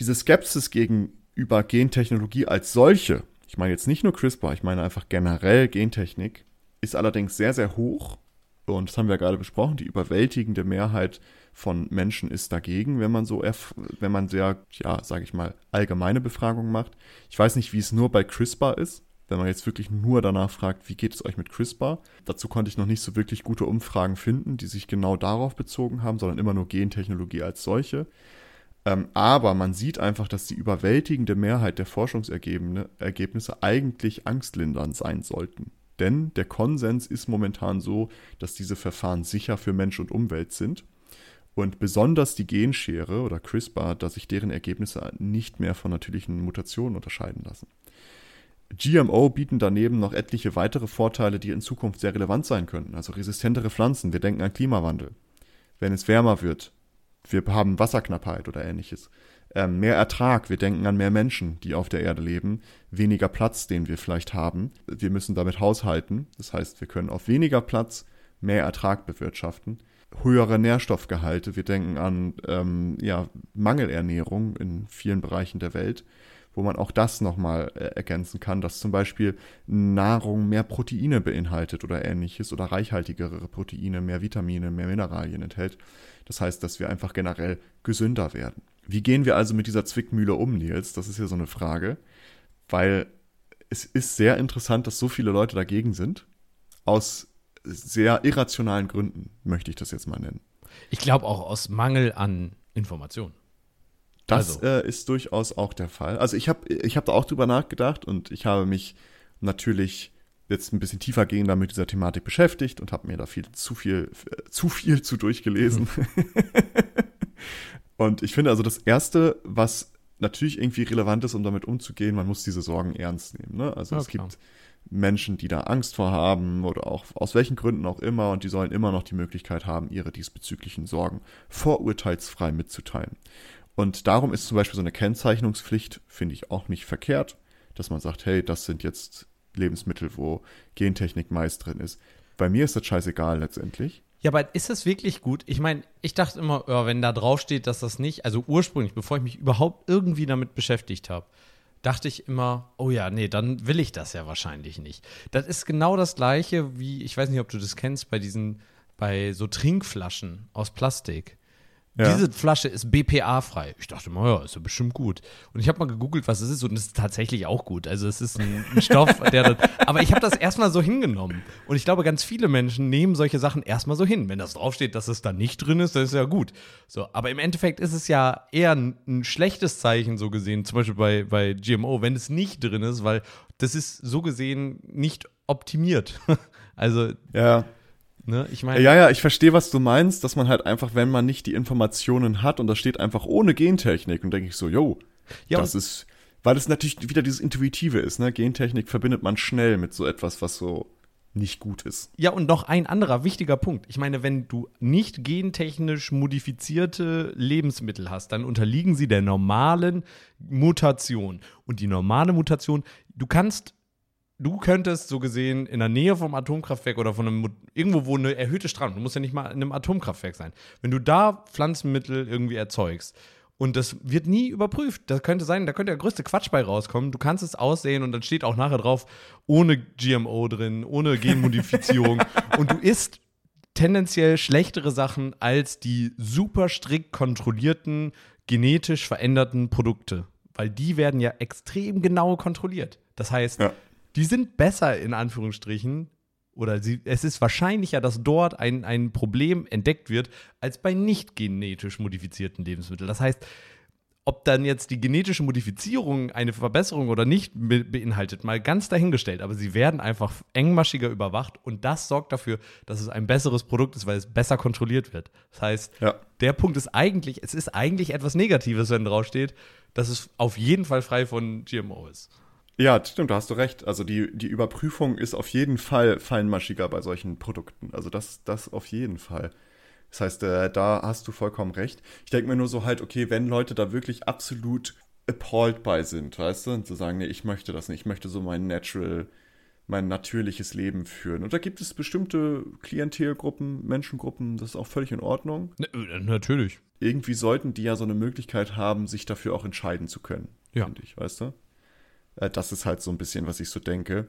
Diese Skepsis gegenüber Gentechnologie als solche, ich meine jetzt nicht nur CRISPR, ich meine einfach generell Gentechnik, ist allerdings sehr, sehr hoch. Und das haben wir ja gerade besprochen, die überwältigende Mehrheit von Menschen ist dagegen, wenn man so, erf- wenn man sehr, ja, sage ich mal, allgemeine Befragungen macht. Ich weiß nicht, wie es nur bei CRISPR ist, wenn man jetzt wirklich nur danach fragt, wie geht es euch mit CRISPR? Dazu konnte ich noch nicht so wirklich gute Umfragen finden, die sich genau darauf bezogen haben, sondern immer nur Gentechnologie als solche. Ähm, aber man sieht einfach, dass die überwältigende Mehrheit der Forschungsergebnisse eigentlich angstlindernd sein sollten. Denn der Konsens ist momentan so, dass diese Verfahren sicher für Mensch und Umwelt sind und besonders die Genschere oder CRISPR, dass sich deren Ergebnisse nicht mehr von natürlichen Mutationen unterscheiden lassen. G M O bieten daneben noch etliche weitere Vorteile, die in Zukunft sehr relevant sein könnten, also resistentere Pflanzen, wir denken an Klimawandel, wenn es wärmer wird, wir haben Wasserknappheit oder ähnliches. Ähm, mehr Ertrag, wir denken an mehr Menschen, die auf der Erde leben, weniger Platz, den wir vielleicht haben. Wir müssen damit haushalten, das heißt, wir können auf weniger Platz mehr Ertrag bewirtschaften. Höhere Nährstoffgehalte, wir denken an ähm, ja, Mangelernährung in vielen Bereichen der Welt, wo man auch das nochmal äh, ergänzen kann, dass zum Beispiel Nahrung mehr Proteine beinhaltet oder ähnliches oder reichhaltigere Proteine, mehr Vitamine, mehr Mineralien enthält. Das heißt, dass wir einfach generell gesünder werden. Wie gehen wir also mit dieser Zwickmühle um, Nils? Das ist ja so eine Frage, weil es ist sehr interessant, dass so viele Leute dagegen sind. Aus sehr irrationalen Gründen möchte ich das jetzt mal nennen. Ich glaube auch aus Mangel an Informationen. Das also. äh, ist durchaus auch der Fall. Also ich habe ich hab da auch drüber nachgedacht und ich habe mich natürlich jetzt ein bisschen tiefer gehender mit dieser Thematik beschäftigt und habe mir da viel zu viel äh, zu viel zu durchgelesen. Mhm. Und ich finde also das Erste, was natürlich irgendwie relevant ist, um damit umzugehen, man muss diese Sorgen ernst nehmen. Ne? Also okay. Es gibt Menschen, die da Angst vor haben oder auch aus welchen Gründen auch immer und die sollen immer noch die Möglichkeit haben, ihre diesbezüglichen Sorgen vorurteilsfrei mitzuteilen. Und darum ist zum Beispiel so eine Kennzeichnungspflicht, finde ich, auch nicht verkehrt, dass man sagt, hey, das sind jetzt Lebensmittel, wo Gentechnik Mais drin ist. Bei mir ist das scheißegal letztendlich. Ja, aber ist das wirklich gut? Ich meine, ich dachte immer, oh, wenn da draufsteht, dass das nicht, also ursprünglich, bevor ich mich überhaupt irgendwie damit beschäftigt habe, dachte ich immer, oh ja, nee, dann will ich das ja wahrscheinlich nicht. Das ist genau das Gleiche wie, ich weiß nicht, ob du das kennst, bei diesen, bei so Trinkflaschen aus Plastik. Ja. Diese Flasche ist B P A-frei. Ich dachte immer, ja, ist ja bestimmt gut. Und ich habe mal gegoogelt, was es ist und es ist tatsächlich auch gut. Also es ist ein, ein Stoff, der das, aber ich habe das erstmal so hingenommen. Und ich glaube, ganz viele Menschen nehmen solche Sachen erstmal so hin. Wenn das draufsteht, dass es da nicht drin ist, dann ist es ja gut. So, aber im Endeffekt ist es ja eher ein, ein schlechtes Zeichen so gesehen, zum Beispiel bei, bei G M O, wenn es nicht drin ist, weil das ist so gesehen nicht optimiert. Also ja. Ne, ich mein, ja, ja, ich verstehe, was du meinst, dass man halt einfach, wenn man nicht die Informationen hat und da steht einfach ohne Gentechnik und denke ich so, jo, ja, das ist, weil es natürlich wieder dieses Intuitive ist, ne? Gentechnik verbindet man schnell mit so etwas, was so nicht gut ist. Ja, und noch ein anderer wichtiger Punkt. Ich meine, wenn du nicht gentechnisch modifizierte Lebensmittel hast, dann unterliegen sie der normalen Mutation. Und die normale Mutation, du kannst Du könntest so gesehen in der Nähe vom Atomkraftwerk oder von einem, irgendwo, wo eine erhöhte Strahlung, du musst ja nicht mal in einem Atomkraftwerk sein. Wenn du da Pflanzenmittel irgendwie erzeugst und das wird nie überprüft, das könnte sein, da könnte der größte Quatsch bei rauskommen. Du kannst es aussehen und dann steht auch nachher drauf, ohne G M O drin, ohne Genmodifizierung und du isst tendenziell schlechtere Sachen als die super strikt kontrollierten, genetisch veränderten Produkte, weil die werden ja extrem genau kontrolliert. Das heißt, ja. Die sind besser, in Anführungsstrichen, Oder sie, es ist wahrscheinlicher, dass dort ein, ein Problem entdeckt wird, als bei nicht genetisch modifizierten Lebensmitteln. Das heißt, ob dann jetzt die genetische Modifizierung eine Verbesserung oder nicht be- beinhaltet, mal ganz dahingestellt. Aber sie werden einfach engmaschiger überwacht und das sorgt dafür, dass es ein besseres Produkt ist, weil es besser kontrolliert wird. Das heißt, ja. der Punkt ist eigentlich, es ist eigentlich etwas Negatives, wenn draufsteht, dass es auf jeden Fall frei von G M O ist. Ja, stimmt, da hast du recht. Also die, die Überprüfung ist auf jeden Fall feinmaschiger bei solchen Produkten. Also das, das auf jeden Fall. Das heißt, äh, da hast du vollkommen recht. Ich denke mir nur so halt, okay, wenn Leute da wirklich absolut appalled bei sind, weißt du, und zu sagen, nee, ich möchte das nicht, ich möchte so mein natural, mein natürliches Leben führen. Und da gibt es bestimmte Klientelgruppen, Menschengruppen, das ist auch völlig in Ordnung. Na, natürlich. Irgendwie sollten die ja so eine Möglichkeit haben, sich dafür auch entscheiden zu können, ja. finde ich, weißt du? Das ist halt so ein bisschen, was ich so denke,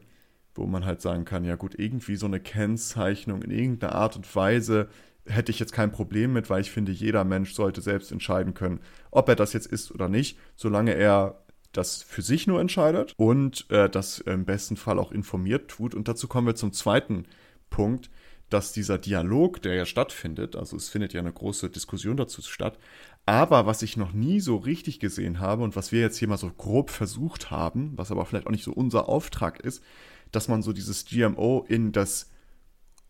wo man halt sagen kann, ja gut, irgendwie so eine Kennzeichnung in irgendeiner Art und Weise hätte ich jetzt kein Problem mit, weil ich finde, jeder Mensch sollte selbst entscheiden können, ob er das jetzt isst oder nicht, solange er das für sich nur entscheidet und äh, das im besten Fall auch informiert tut. Und dazu kommen wir zum zweiten Punkt, dass dieser Dialog, der ja stattfindet, also es findet ja eine große Diskussion dazu statt, aber was ich noch nie so richtig gesehen habe und was wir jetzt hier mal so grob versucht haben, was aber vielleicht auch nicht so unser Auftrag ist, dass man so dieses G M O in das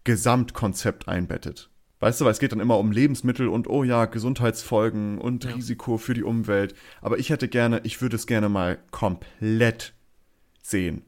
Gesamtkonzept einbettet. Weißt du, weil es geht dann immer um Lebensmittel und oh ja, Gesundheitsfolgen und ja. Risiko für die Umwelt. Aber ich hätte gerne, ich würde es gerne mal komplett sehen,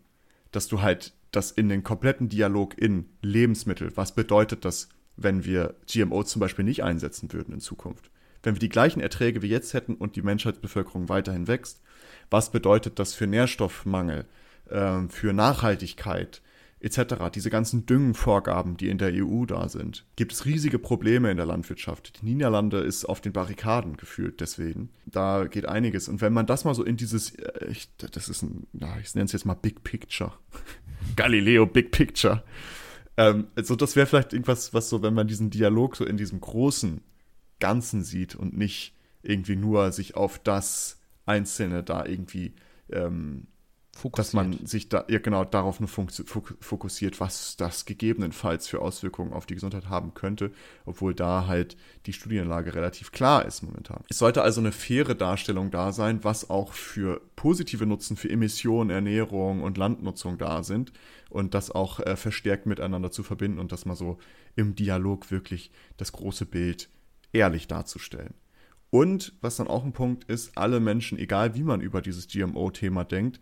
dass du halt das in den kompletten Dialog in Lebensmittel, was bedeutet das, wenn wir G M O zum Beispiel nicht einsetzen würden in Zukunft? Wenn wir die gleichen Erträge wie jetzt hätten und die Menschheitsbevölkerung weiterhin wächst, was bedeutet das für Nährstoffmangel, äh, für Nachhaltigkeit et cetera? Diese ganzen Düngenvorgaben, die in der E U da sind, gibt es riesige Probleme in der Landwirtschaft. Die Niederlande ist auf den Barrikaden gefühlt deswegen. Da geht einiges. Und wenn man das mal so in dieses, äh, ich, das ist ein, na, ich nenne es jetzt mal Big Picture. Galileo Big Picture. Ähm, also das wäre vielleicht irgendwas, was so, wenn man diesen Dialog so in diesem großen Ganzen sieht und nicht irgendwie nur sich auf das Einzelne da irgendwie, ähm, fokussiert. Dass man sich da, ja genau, darauf nur funktio- fokussiert, was das gegebenenfalls für Auswirkungen auf die Gesundheit haben könnte, obwohl da halt die Studienlage relativ klar ist momentan. Es sollte also eine faire Darstellung da sein, was auch für positive Nutzen für Emissionen, Ernährung und Landnutzung da sind und das auch äh, verstärkt miteinander zu verbinden und dass man so im Dialog wirklich das große Bild ehrlich darzustellen. Und was dann auch ein Punkt ist, alle Menschen, egal wie man über dieses G M O-Thema denkt,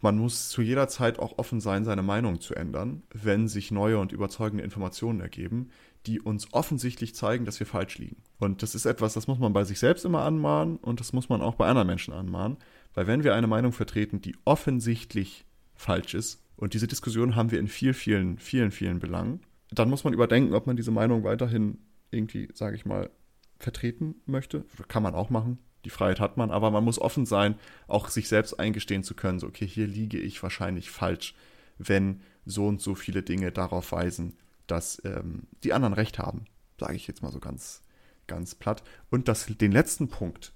man muss zu jeder Zeit auch offen sein, seine Meinung zu ändern, wenn sich neue und überzeugende Informationen ergeben, die uns offensichtlich zeigen, dass wir falsch liegen. Und das ist etwas, das muss man bei sich selbst immer anmahnen und das muss man auch bei anderen Menschen anmahnen, weil wenn wir eine Meinung vertreten, die offensichtlich falsch ist, und diese Diskussion haben wir in vielen, vielen, vielen, vielen Belangen, dann muss man überdenken, ob man diese Meinung weiterhin irgendwie, sage ich mal, vertreten möchte. Kann man auch machen, die Freiheit hat man, aber man muss offen sein, auch sich selbst eingestehen zu können, so okay, hier liege ich wahrscheinlich falsch, wenn so und so viele Dinge darauf weisen, dass ähm, die anderen recht haben, sage ich jetzt mal so ganz, ganz platt. Und das, den letzten Punkt,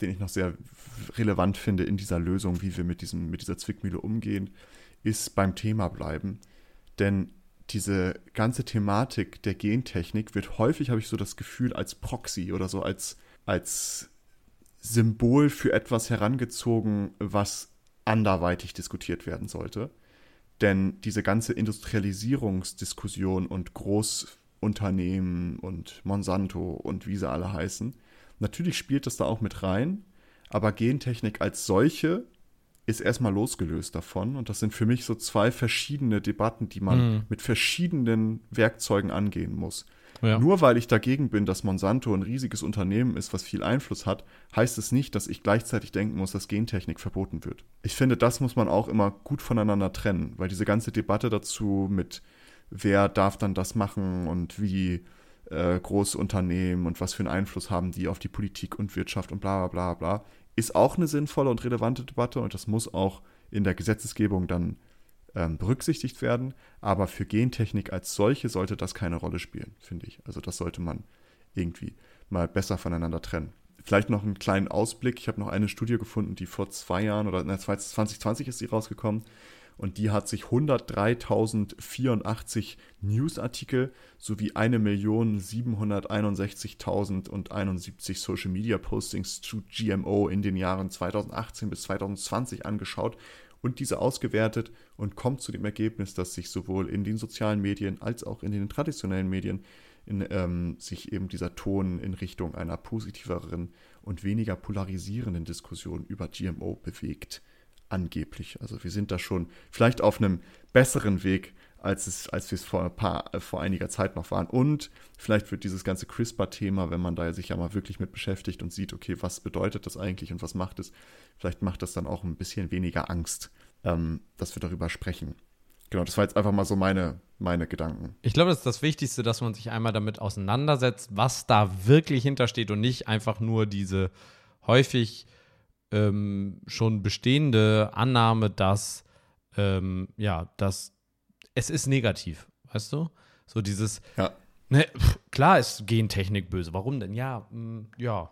den ich noch sehr relevant finde in dieser Lösung, wie wir mit, diesem, mit dieser Zwickmühle umgehen, ist beim Thema bleiben, denn diese ganze Thematik der Gentechnik wird häufig, habe ich so das Gefühl, als Proxy oder so als, als Symbol für etwas herangezogen, was anderweitig diskutiert werden sollte. Denn diese ganze Industrialisierungsdiskussion und Großunternehmen und Monsanto und wie sie alle heißen, natürlich spielt das da auch mit rein, aber Gentechnik als solche ist erstmal losgelöst davon. Und das sind für mich so zwei verschiedene Debatten, die man mhm. mit verschiedenen Werkzeugen angehen muss. Ja. Nur weil ich dagegen bin, dass Monsanto ein riesiges Unternehmen ist, was viel Einfluss hat, heißt es nicht, dass ich gleichzeitig denken muss, dass Gentechnik verboten wird. Ich finde, das muss man auch immer gut voneinander trennen, weil diese ganze Debatte dazu mit, wer darf dann das machen und wie äh, große Unternehmen und was für einen Einfluss haben die auf die Politik und Wirtschaft und bla bla bla bla, ist auch eine sinnvolle und relevante Debatte und das muss auch in der Gesetzesgebung dann ähm, berücksichtigt werden. Aber für Gentechnik als solche sollte das keine Rolle spielen, finde ich. Also das sollte man irgendwie mal besser voneinander trennen. Vielleicht noch einen kleinen Ausblick. Ich habe noch eine Studie gefunden, die vor zwei Jahren oder na, zwanzig zwanzig ist sie rausgekommen. und die hat sich hundertdreitausendvierundachtzig Newsartikel sowie eine Million siebenhunderteinundsechzigtausendeinundsiebzig Social Media Postings zu G M O in den Jahren zweitausendachtzehn bis zweitausendzwanzig angeschaut und diese ausgewertet und kommt zu dem Ergebnis, dass sich sowohl in den sozialen Medien als auch in den traditionellen Medien in, ähm, sich eben dieser Ton in Richtung einer positiveren und weniger polarisierenden Diskussion über G M O bewegt. Angeblich. Also wir sind da schon vielleicht auf einem besseren Weg, als es, als wir es vor, ein paar, äh, vor einiger Zeit noch waren. Und vielleicht wird dieses ganze CRISPR-Thema, wenn man da sich ja mal wirklich mit beschäftigt und sieht, okay, was bedeutet das eigentlich und was macht es, vielleicht macht das dann auch ein bisschen weniger Angst, ähm, dass wir darüber sprechen. Genau, das war jetzt einfach mal so meine, meine Gedanken. Ich glaube, das ist das Wichtigste, dass man sich einmal damit auseinandersetzt, was da wirklich hintersteht und nicht einfach nur diese häufig ähm, schon bestehende Annahme, dass, ähm, ja, dass es ist negativ, weißt du? So dieses, ja. Ne, pff, klar ist Gentechnik böse, warum denn? Ja, mh, ja,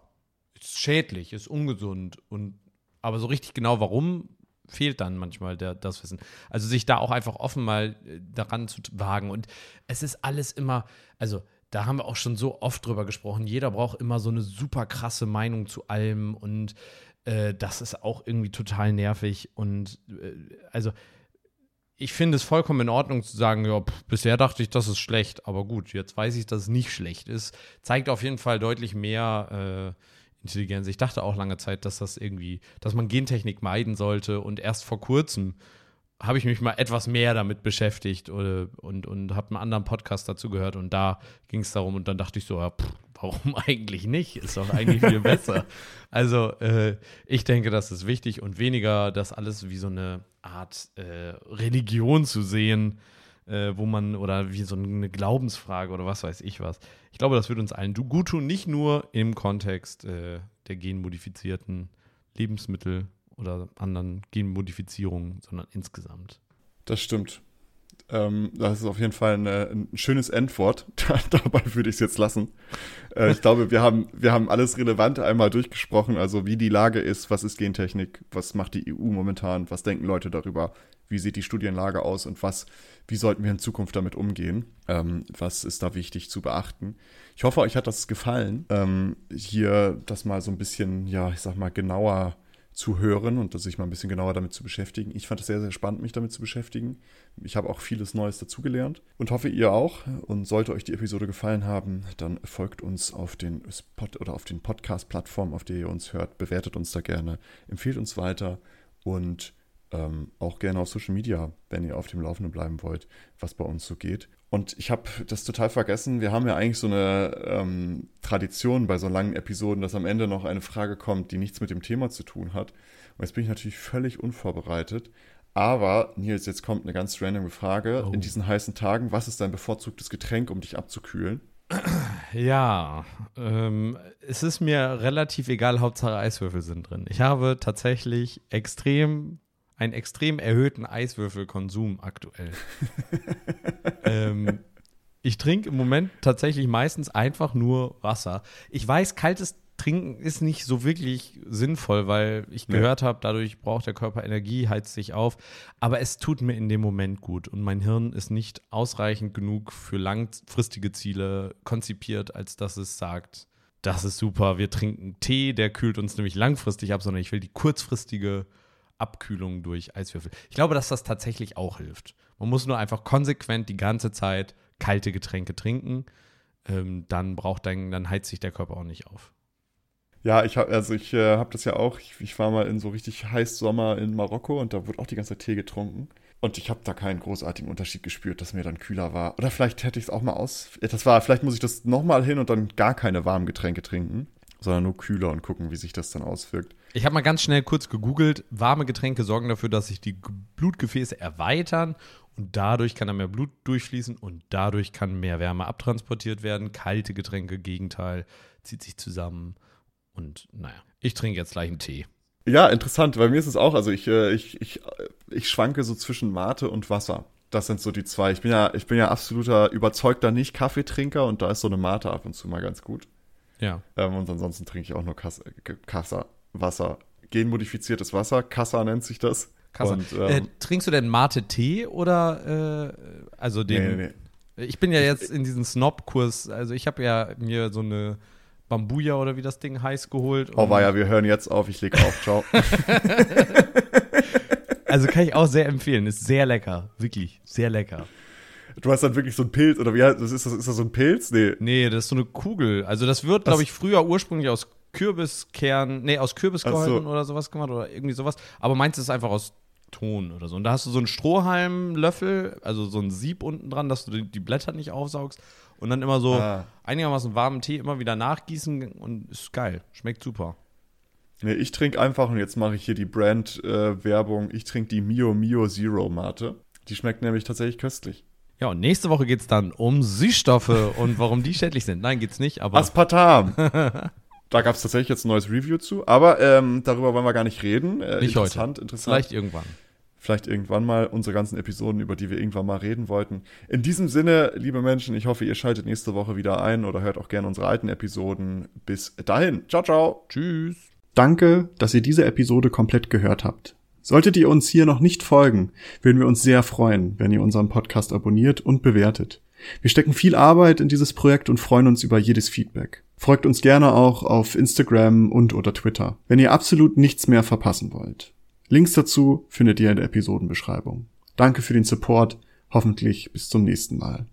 ist schädlich, ist ungesund, und aber so richtig genau warum, fehlt dann manchmal der, das Wissen. Also sich da auch einfach offen mal daran zu wagen. Und es ist alles immer, also da haben wir auch schon so oft drüber gesprochen, jeder braucht immer so eine super krasse Meinung zu allem und äh, das ist auch irgendwie total nervig. Und äh, also ich finde es vollkommen in Ordnung zu sagen, ja, pff, bisher dachte ich, das ist schlecht, aber gut, jetzt weiß ich, dass es nicht schlecht ist. Zeigt auf jeden Fall deutlich mehr äh, Intelligenz. Ich dachte auch lange Zeit, dass das irgendwie, dass man Gentechnik meiden sollte, und erst vor kurzem habe ich mich mal etwas mehr damit beschäftigt oder, und, und habe einen anderen Podcast dazu gehört und da ging es darum und dann dachte ich so, ja, pff, warum eigentlich nicht? Ist doch eigentlich viel besser. Also äh, ich denke, das ist wichtig und weniger das alles wie so eine Art äh, Religion zu sehen, äh, wo man, oder wie so eine Glaubensfrage oder was weiß ich was. Ich glaube, das wird uns allen gut tun, nicht nur im Kontext äh, der genmodifizierten Lebensmittel oder anderen Genmodifizierungen, sondern insgesamt. Das stimmt. Ähm, das ist auf jeden Fall eine, ein schönes Endwort. Dabei würde ich es jetzt lassen. Äh, ich glaube, wir haben, wir haben alles Relevante einmal durchgesprochen, also wie die Lage ist, was ist Gentechnik, was macht die E U momentan, was denken Leute darüber, wie sieht die Studienlage aus und was, wie sollten wir in Zukunft damit umgehen, ähm, was ist da wichtig zu beachten. Ich hoffe, euch hat das gefallen, ähm, hier das mal so ein bisschen, ja, ich sag mal, genauer zu hören und sich mal ein bisschen genauer damit zu beschäftigen. Ich fand es sehr, sehr spannend, mich damit zu beschäftigen. Ich habe auch vieles Neues dazugelernt und hoffe, ihr auch. Und sollte euch die Episode gefallen haben, dann folgt uns auf den Spot oder auf den Podcast-Plattformen, auf der ihr uns hört. Bewertet uns da gerne, empfehlt uns weiter und ähm, auch gerne auf Social Media, wenn ihr auf dem Laufenden bleiben wollt, was bei uns so geht. Und ich habe das total vergessen. Wir haben ja eigentlich so eine ähm, Tradition bei so langen Episoden, dass am Ende noch eine Frage kommt, die nichts mit dem Thema zu tun hat. Und jetzt bin ich natürlich völlig unvorbereitet. Aber, Nils, jetzt kommt eine ganz random Frage. Oh. In diesen heißen Tagen, was ist dein bevorzugtes Getränk, um dich abzukühlen? Ja, ähm, es ist mir relativ egal, Hauptsache Eiswürfel sind drin. Ich habe tatsächlich extrem... einen extrem erhöhten Eiswürfelkonsum aktuell. ähm, ich trinke im Moment tatsächlich meistens einfach nur Wasser. Ich weiß, kaltes Trinken ist nicht so wirklich sinnvoll, weil ich ja. gehört habe, dadurch braucht der Körper Energie, heizt sich auf. Aber es tut mir in dem Moment gut. Und mein Hirn ist nicht ausreichend genug für langfristige Ziele konzipiert, als dass es sagt, das ist super, wir trinken Tee, der kühlt uns nämlich langfristig ab, sondern ich will die kurzfristige Abkühlung durch Eiswürfel. Ich glaube, dass das tatsächlich auch hilft. Man muss nur einfach konsequent die ganze Zeit kalte Getränke trinken. Ähm, dann braucht dein, dann heizt sich der Körper auch nicht auf. Ja, ich habe also ich äh, habe das ja auch. Ich, ich war mal in so richtig heiß Sommer in Marokko und da wurde auch die ganze Zeit Tee getrunken. Und ich habe da keinen großartigen Unterschied gespürt, dass mir dann kühler war. Oder vielleicht hätte ich es auch mal aus. Das war, vielleicht muss ich das nochmal hin und dann gar keine warmen Getränke trinken, sondern nur kühler und gucken, wie sich das dann auswirkt. Ich habe mal ganz schnell kurz gegoogelt, warme Getränke sorgen dafür, dass sich die Blutgefäße erweitern und dadurch kann dann mehr Blut durchfließen und dadurch kann mehr Wärme abtransportiert werden. Kalte Getränke, Gegenteil, zieht sich zusammen und naja, ich trinke jetzt gleich einen Tee. Ja, interessant, bei mir ist es auch, also ich, ich, ich, ich schwanke so zwischen Mate und Wasser. Das sind so die zwei. Ich bin ja, ich bin ja absoluter, überzeugter Nicht-Kaffeetrinker und da ist so eine Mate ab und zu mal ganz gut. Ja. Ähm, und ansonsten trinke ich auch nur Kassa, Kassa, Wasser. Genmodifiziertes Wasser, Kassa nennt sich das. Kassel. Und, ähm, äh, trinkst du denn Mate-Tee oder äh, also den? Nee, nee. Ich bin ja jetzt in diesen Snob-Kurs, also ich habe ja mir so eine Bambuja oder wie das Ding heißt geholt. Oh weia, wir hören jetzt auf, ich leg auf, ciao. Also kann ich auch sehr empfehlen, ist sehr lecker, wirklich, sehr lecker. Du hast dann wirklich so einen Pilz, oder wie heißt das? Ist das, ist das so ein Pilz? Nee. Nee, das ist so eine Kugel. Also das wird, glaube ich, früher ursprünglich aus Kürbiskern, nee, aus Kürbiskern so. Oder sowas gemacht oder irgendwie sowas. Aber meinst du, es ist einfach aus Ton oder so. Und da hast du so einen Strohhalmlöffel, also so ein Sieb unten dran, dass du die Blätter nicht aufsaugst. Und dann immer so ah. einigermaßen warmen Tee immer wieder nachgießen und ist geil. Schmeckt super. Nee, ich trinke einfach, und jetzt mache ich hier die Brand-Werbung, äh, ich trinke die Mio Mio Zero Mate. Die schmeckt nämlich tatsächlich köstlich. Ja, und nächste Woche geht es dann um Süßstoffe und warum die schädlich sind. Nein, geht's nicht, aber... Aspartam! Da gab es tatsächlich jetzt ein neues Review zu, aber ähm, darüber wollen wir gar nicht reden. Äh, nicht interessant, heute. Interessant. Vielleicht irgendwann. Vielleicht irgendwann mal unsere ganzen Episoden, über die wir irgendwann mal reden wollten. In diesem Sinne, liebe Menschen, ich hoffe, ihr schaltet nächste Woche wieder ein oder hört auch gerne unsere alten Episoden. Bis dahin. Ciao, ciao. Tschüss. Danke, dass ihr diese Episode komplett gehört habt. Solltet ihr uns hier noch nicht folgen, würden wir uns sehr freuen, wenn ihr unseren Podcast abonniert und bewertet. Wir stecken viel Arbeit in dieses Projekt und freuen uns über jedes Feedback. Folgt uns gerne auch auf Instagram und oder Twitter, wenn ihr absolut nichts mehr verpassen wollt. Links dazu findet ihr in der Episodenbeschreibung. Danke für den Support, hoffentlich bis zum nächsten Mal.